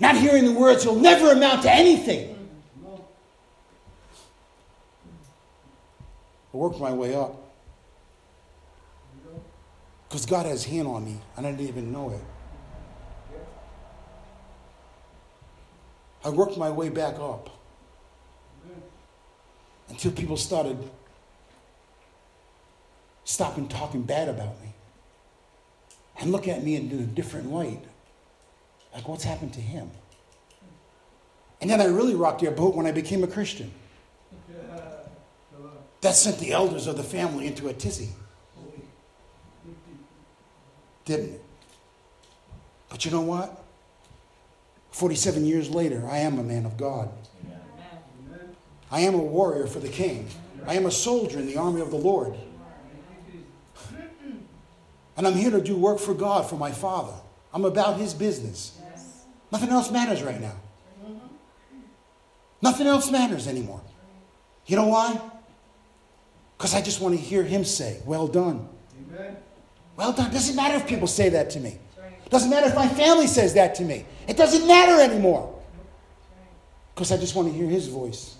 Not hearing the words, you'll never amount to anything. I worked my way up because God has his hand on me and I didn't even know it. I worked my way back up until people started stopping talking bad about me and look at me in a different light. Like, what's happened to him? And then I really rocked their boat when I became a Christian. That sent the elders of the family into a tizzy. Didn't it? But you know what? forty-seven years later, I am a man of God. I am a warrior for the King. I am a soldier in the army of the Lord. And I'm here to do work for God, for my Father. I'm about his business. Yes. Nothing else matters right now. Mm-hmm. Nothing else matters anymore. You know why? Because I just want to hear him say, well done. Amen. Well done. Doesn't matter if people say that to me. Right. Doesn't matter if my family says that to me. It doesn't matter anymore. Because I just want to hear his voice.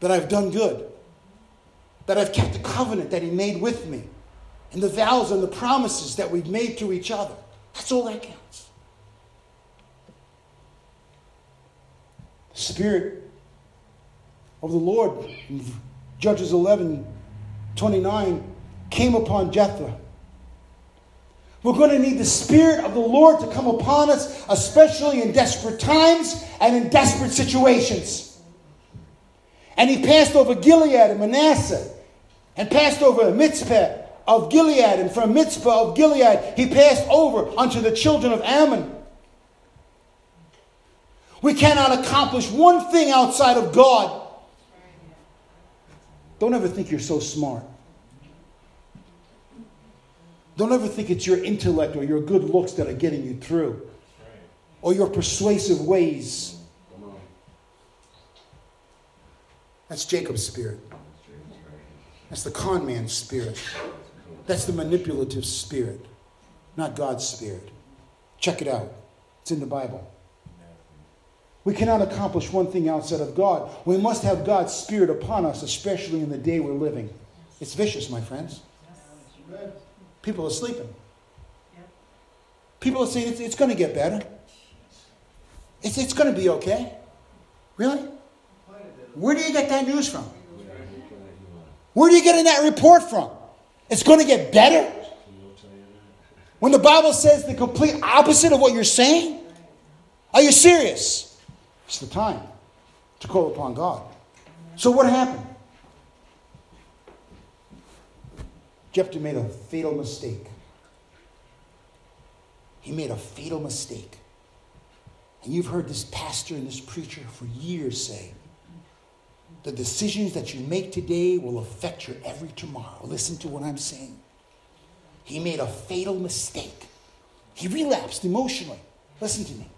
That I've done good. That I've kept the covenant that he made with me. And the vows and the promises that we've made to each other. That's all that counts. The Spirit of the Lord, in Judges eleven twenty-nine, came upon Jephthah. We're going to need the Spirit of the Lord to come upon us, especially in desperate times and in desperate situations. And he passed over Gilead and Manasseh, and passed over Mizpah of Gilead, and from Mizpah of Gilead he passed over unto the children of Ammon. We cannot accomplish one thing outside of God. Don't ever think you're so smart. Don't ever think it's your intellect or your good looks that are getting you through, or your persuasive ways. That's Jacob's spirit. That's the con man's spirit. That's the manipulative spirit, not God's spirit. Check it out. It's in the Bible. We cannot accomplish one thing outside of God. We must have God's spirit upon us, especially in the day we're living. It's vicious, my friends. People are sleeping. People are saying, it's, it's going to get better. It's, it's going to be okay. Really? Where do you get that news from? Where do you get in that report from? It's going to get better? When the Bible says the complete opposite of what you're saying? Are you serious? It's the time to call upon God. So what happened? Jephthah made a fatal mistake. He made a fatal mistake. And you've heard this pastor and this preacher for years say, the decisions that you make today will affect your every tomorrow. Listen to what I'm saying. He made a fatal mistake. He relapsed emotionally. Listen to me.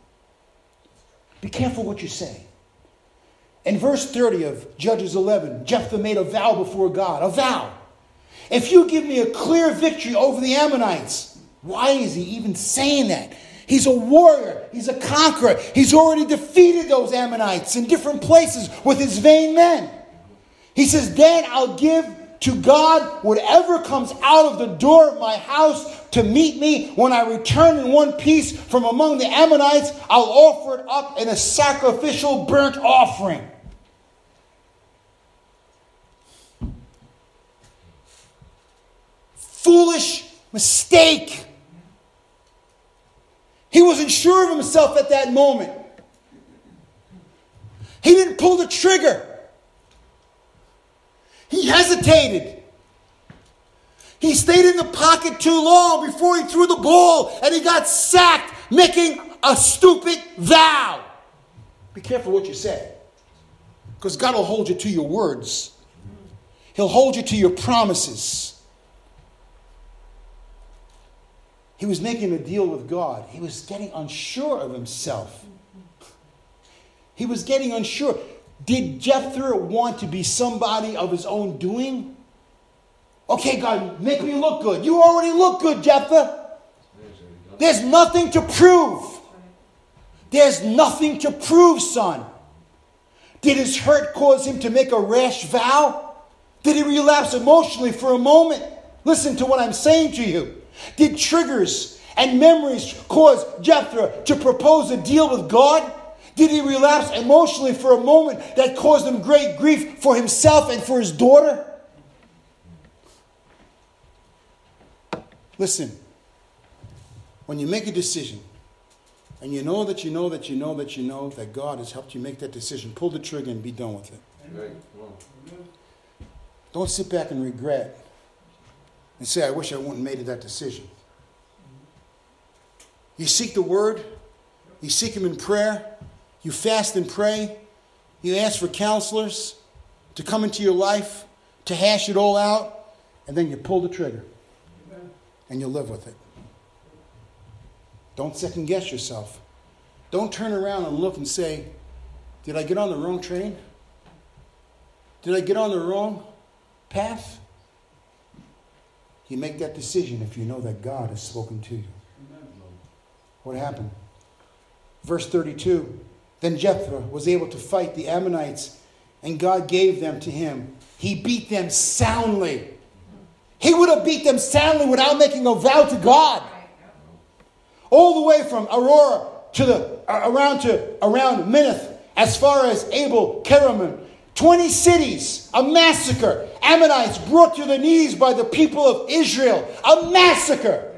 Be careful what you say. In verse thirty of Judges eleven, Jephthah made a vow before God. A vow. If you give me a clear victory over the Ammonites. Why is he even saying that? He's a warrior. He's a conqueror. He's already defeated those Ammonites in different places with his vain men. He says, then I'll give to God whatever comes out of the door of my house to meet me. When I return in one piece from among the Ammonites, I'll offer it up in a sacrificial burnt offering. Foolish mistake. He wasn't sure of himself at that moment. He didn't pull the trigger. He hesitated. He stayed in the pocket too long before he threw the ball, and he got sacked, making a stupid vow. Be careful what you say, because God will hold you to your words. He'll hold you to your promises. He was making a deal with God. He was getting unsure of himself. He was getting unsure. Did Jephthah want to be somebody of his own doing? Okay, God, make me look good. You already look good, Jephthah. There's nothing to prove. There's nothing to prove, son. Did his hurt cause him to make a rash vow? Did he relapse emotionally for a moment? Listen to what I'm saying to you. Did triggers and memories cause Jephthah to propose a deal with God? Did he relapse emotionally for a moment that caused him great grief for himself and for his daughter? Listen, when you make a decision and you know that you know that you know that you know that God has helped you make that decision, pull the trigger and be done with it. Amen. Don't sit back and regret and say, I wish I wouldn't have made that decision. You seek the word, you seek him in prayer. You fast and pray. You ask for counselors to come into your life, to hash it all out, and then you pull the trigger. Amen. And you live with it. Don't second guess yourself. Don't turn around and look and say, did I get on the wrong train? Did I get on the wrong path? You make that decision if you know that God has spoken to you. Amen. What happened? Verse thirty-two. Then Jephthah was able to fight the Ammonites, and God gave them to him. He beat them soundly. He would have beat them soundly without making a vow to God. All the way from Aurora to the uh, around to around Minnith, as far as Abel Keraman, twenty cities, a massacre. Ammonites brought to their knees by the people of Israel, a massacre.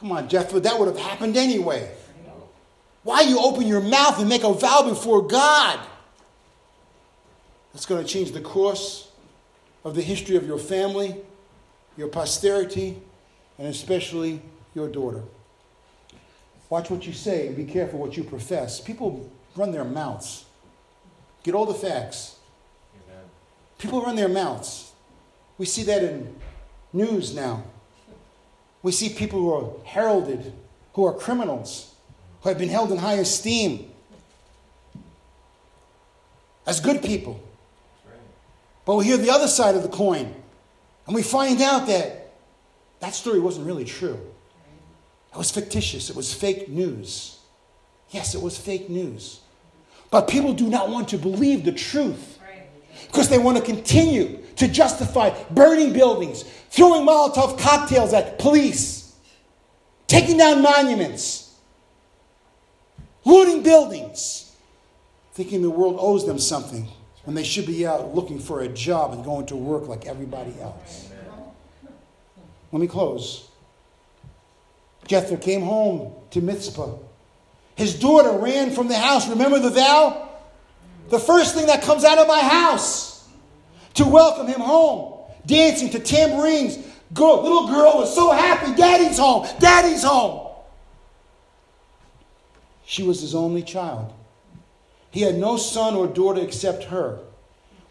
Come on, Jephthah, that would have happened anyway. Why you open your mouth and make a vow before God? That's going to change the course of the history of your family, your posterity, and especially your daughter. Watch what you say and be careful what you profess. People run their mouths. Get all the facts. People run their mouths. We see that in news now. We see people who are heralded, who are criminals, who have been held in high esteem as good people. But we hear the other side of the coin, and we find out that that story wasn't really true. It was fictitious. It was fake news. Yes, it was fake news. But people do not want to believe the truth because they want to continue to justify burning buildings, throwing Molotov cocktails at police, taking down monuments, looting buildings, thinking the world owes them something when they should be out looking for a job and going to work like everybody else. Amen. Let me close. Jephthah came home to Mizpah. His daughter ran from the house. Remember the vow? The first thing that comes out of my house to welcome him home, dancing to tambourines. Girl, little girl was so happy. Daddy's home. Daddy's home. She was his only child. He had no son or daughter except her.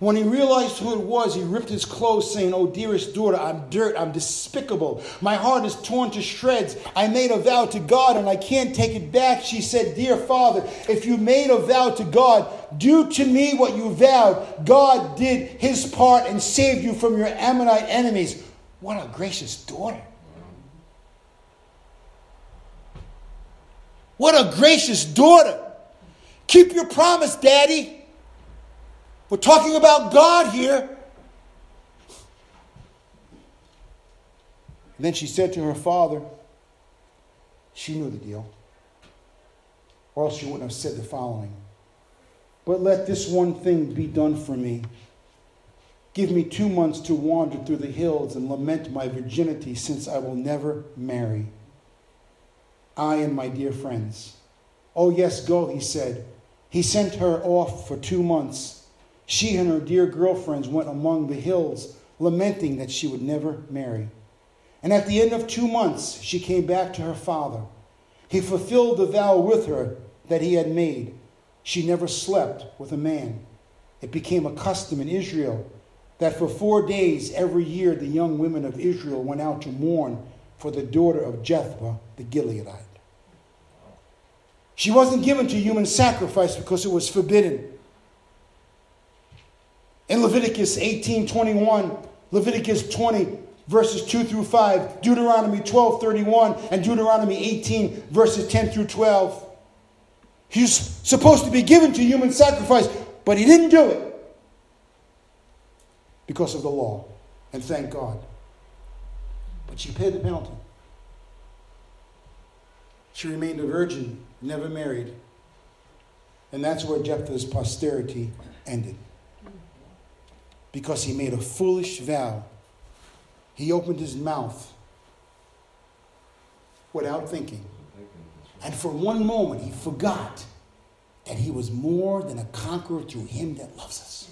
When he realized who it was, he ripped his clothes, saying, "O dearest daughter, I'm dirt, I'm despicable. My heart is torn to shreds. I made a vow to God, and I can't take it back." She said, "Dear father, if you made a vow to God, do to me what you vowed. God did his part and saved you from your Ammonite enemies." What a gracious daughter. What a gracious daughter. Keep your promise, Daddy. We're talking about God here. And then she said to her father, she knew the deal, or else she wouldn't have said the following: "But let this one thing be done for me. Give me two months to wander through the hills and lament my virginity, since I will never marry, I and my dear friends." "Oh, yes, go," he said. He sent her off for two months. She and her dear girlfriends went among the hills, lamenting that she would never marry. And at the end of two months, she came back to her father. He fulfilled the vow with her that he had made. She never slept with a man. It became a custom in Israel that for four days every year the young women of Israel went out to mourn for the daughter of Jephthah the Gileadite. She wasn't given to human sacrifice because it was forbidden. In Leviticus eighteen twenty-one, Leviticus twenty, verses two through five, Deuteronomy twelve thirty-one, and Deuteronomy eighteen, verses ten through twelve. He's supposed to be given to human sacrifice, but he didn't do it because of the law. And thank God. But she paid the penalty. She remained a virgin, never married. And that's where Jephthah's posterity ended. Because he made a foolish vow. He opened his mouth without thinking. And for one moment he forgot that he was more than a conqueror through him that loves us.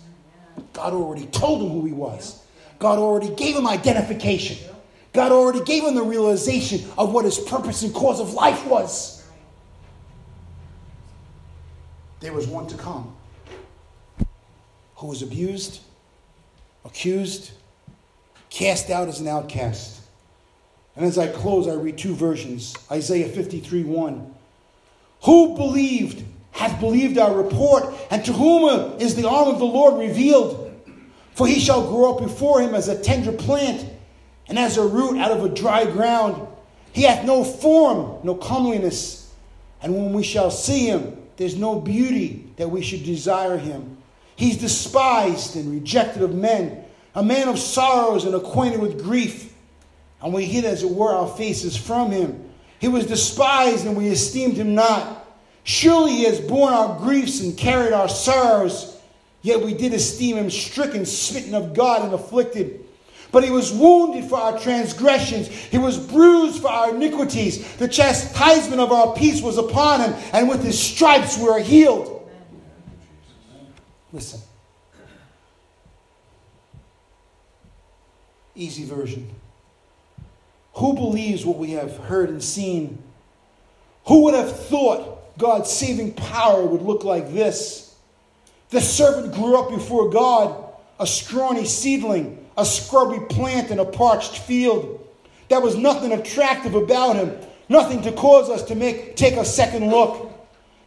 God already told him who he was. God already gave him identification. God already gave him the realization of what his purpose and cause of life was. There was one to come who was abused, accused, cast out as an outcast. And as I close, I read two versions. Isaiah fifty-three one. Who believed, hath believed our report, and to whom is the arm of the Lord revealed? For he shall grow up before him as a tender plant, and as a root out of a dry ground. He hath no form, no comeliness. And when we shall see him, there's no beauty that we should desire him. He's despised and rejected of men, a man of sorrows and acquainted with grief. And we hid, as it were, our faces from him. He was despised, and we esteemed him not. Surely he has borne our griefs and carried our sorrows. Yet we did esteem him stricken, smitten of God, and afflicted. But he was wounded for our transgressions. He was bruised for our iniquities. The chastisement of our peace was upon him, and with his stripes we are healed. Listen. Easy version. Who believes what we have heard and seen? Who would have thought God's saving power would look like this? The serpent grew up before God, a scrawny seedling, a scrubby plant in a parched field. There was nothing attractive about him, nothing to cause us to make take a second look.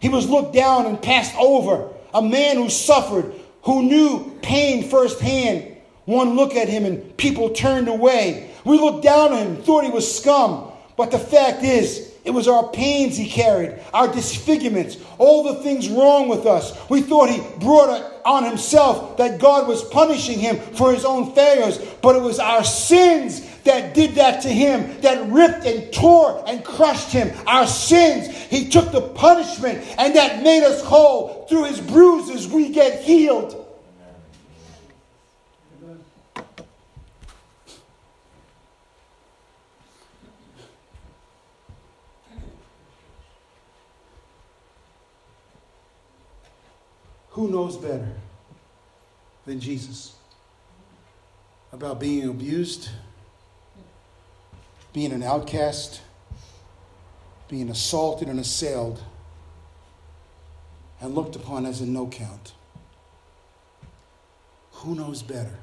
He was looked down and passed over. A man who suffered, who knew pain firsthand. One look at him and people turned away. We looked down on him, thought he was scum. But the fact is, it was our pains he carried, our disfigurements, all the things wrong with us. We thought he brought it on himself, that God was punishing him for his own failures. But it was our sins that did that to him, that ripped and tore and crushed him. Our sins, he took the punishment, and that made us whole. Through his bruises, we get healed. Who knows better than Jesus about being abused, being an outcast, being assaulted and assailed, and looked upon as a no count? who knows better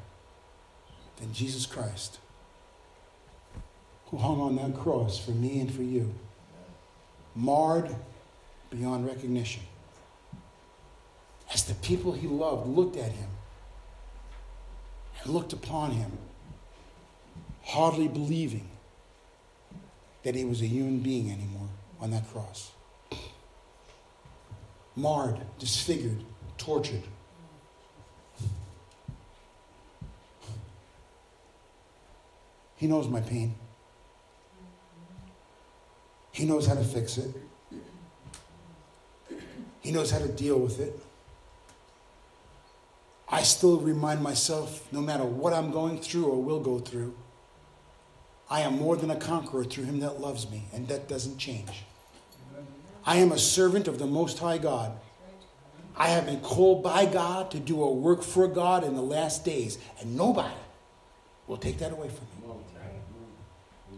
than Jesus Christ, who hung on that cross for me and for you, marred beyond recognition. As the people he loved looked at him and looked upon him, hardly believing that he was a human being anymore on that cross. Marred, disfigured, tortured. He knows my pain. He knows how to fix it. He knows how to deal with it. I still remind myself, no matter what I'm going through or will go through, I am more than a conqueror through him that loves me, and that doesn't change. I am a servant of the Most High God. I have been called by God to do a work for God in the last days, and nobody will take that away from me.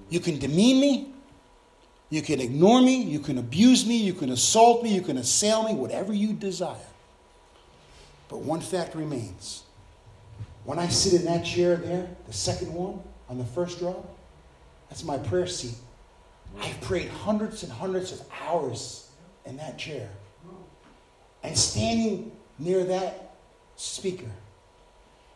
You can demean me, you can ignore me, you can abuse me, you can assault me, you can assail me, whatever you desire. But one fact remains. When I sit in that chair there, the second one, on the first row, that's my prayer seat. I've prayed hundreds and hundreds of hours in that chair. And standing near that speaker.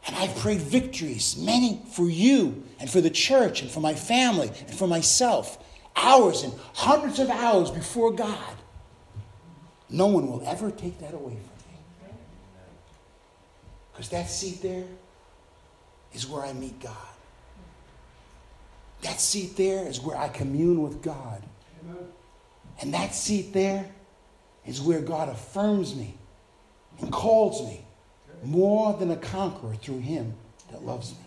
And I've prayed victories, many for you and for the church and for my family and for myself. Hours and hundreds of hours before God. No one will ever take that away from me. Because that seat there is where I meet God. That seat there is where I commune with God. Amen. And that seat there is where God affirms me and calls me more than a conqueror through him that loves me.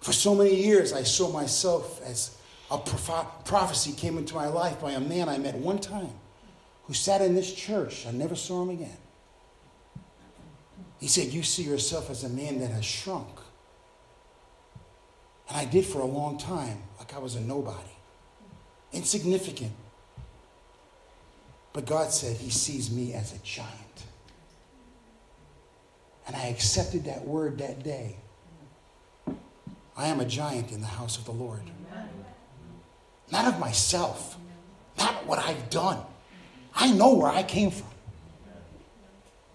For so many years, I saw myself as a proph- prophecy came into my life by a man I met one time who sat in this church. I never saw him again. He said, "You see yourself as a man that has shrunk." And I did for a long time, like I was a nobody, insignificant. But God said he sees me as a giant. And I accepted that word that day. I am a giant in the house of the Lord. Amen. Not of myself, not what I've done. I know where I came from.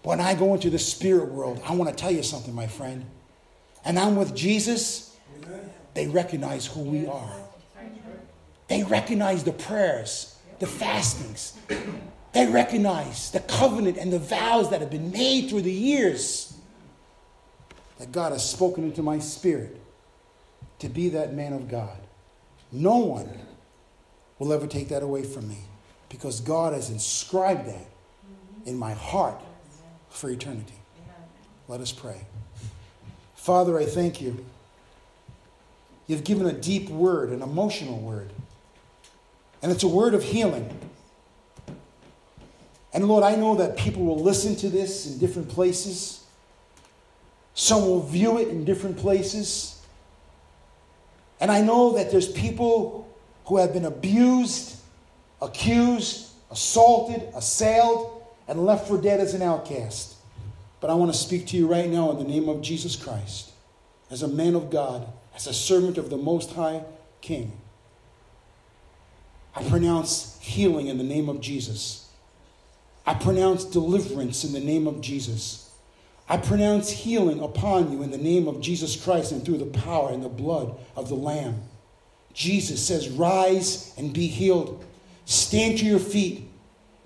When I go into the spirit world, I want to tell you something, my friend. And I'm with Jesus. They recognize who we are. They recognize the prayers, the fastings. They recognize the covenant and the vows that have been made through the years that God has spoken into my spirit to be that man of God. No one will ever take that away from me because God has inscribed that in my heart for eternity. Let us pray. Father, I thank you. You've given a deep word, an emotional word. And it's a word of healing. And Lord, I know that people will listen to this in different places. Some will view it in different places. And I know that there's people who have been abused, accused, assaulted, assailed, and left for dead as an outcast. But I want to speak to you right now in the name of Jesus Christ, as a man of God, as a servant of the Most High King. I pronounce healing in the name of Jesus. I pronounce deliverance in the name of Jesus. I pronounce healing upon you in the name of Jesus Christ and through the power and the blood of the Lamb. Jesus says, "Rise and be healed. Stand to your feet.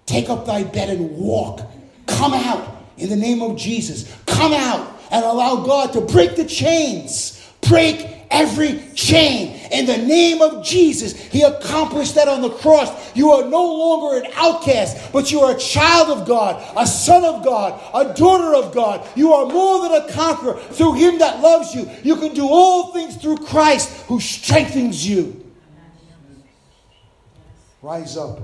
Take up thy bed and walk. Come out in the name of Jesus. Come out and allow God to break the chains. Break every chain. In the name of Jesus, he accomplished that on the cross. You are no longer an outcast, but you are a child of God, a son of God, a daughter of God. You are more than a conqueror through him that loves you. You can do all things through Christ who strengthens you. Rise up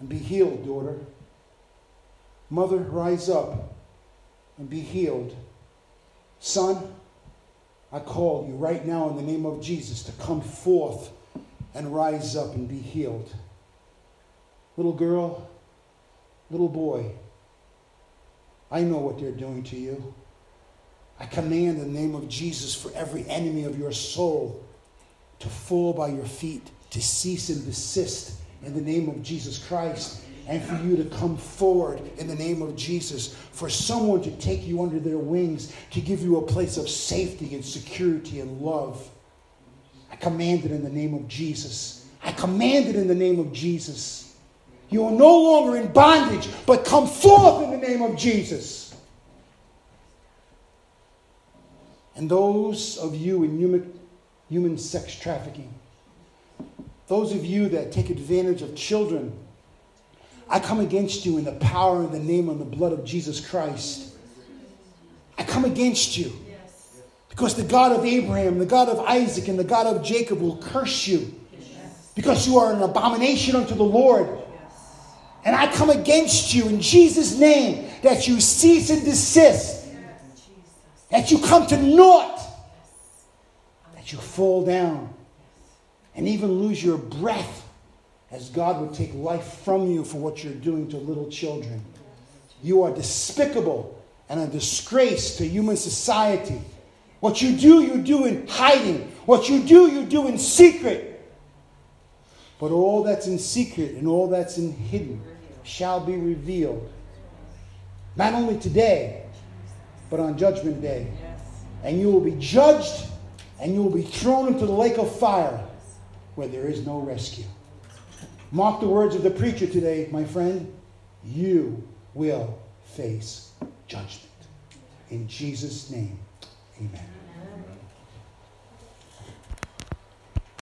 and be healed, daughter. Mother, rise up and be healed. Son, I call you right now in the name of Jesus to come forth and rise up and be healed. Little girl, little boy, I know what they're doing to you. I command in the name of Jesus for every enemy of your soul to fall by your feet, to cease and desist in the name of Jesus Christ, and for you to come forward in the name of Jesus, for someone to take you under their wings, to give you a place of safety and security and love. I command it in the name of Jesus. I command it in the name of Jesus. You are no longer in bondage, but come forth in the name of Jesus. And those of you in human, human sex trafficking, those of you that take advantage of children, I come against you in the power and the name and the blood of Jesus Christ. I come against you because the God of Abraham, the God of Isaac, and the God of Jacob will curse you because you are an abomination unto the Lord. And I come against you in Jesus' name that you cease and desist, that you come to naught, that you fall down and even lose your breath, as God would take life from you for what you're doing to little children. You are despicable and a disgrace to human society. What you do, you do in hiding. What you do, you do in secret. But all that's in secret and all that's in hidden shall be revealed. Not only today, but on Judgment Day. And you will be judged and you will be thrown into the lake of fire where there is no rescue. Mark the words of the preacher today, my friend. You will face judgment. In Jesus' name, amen.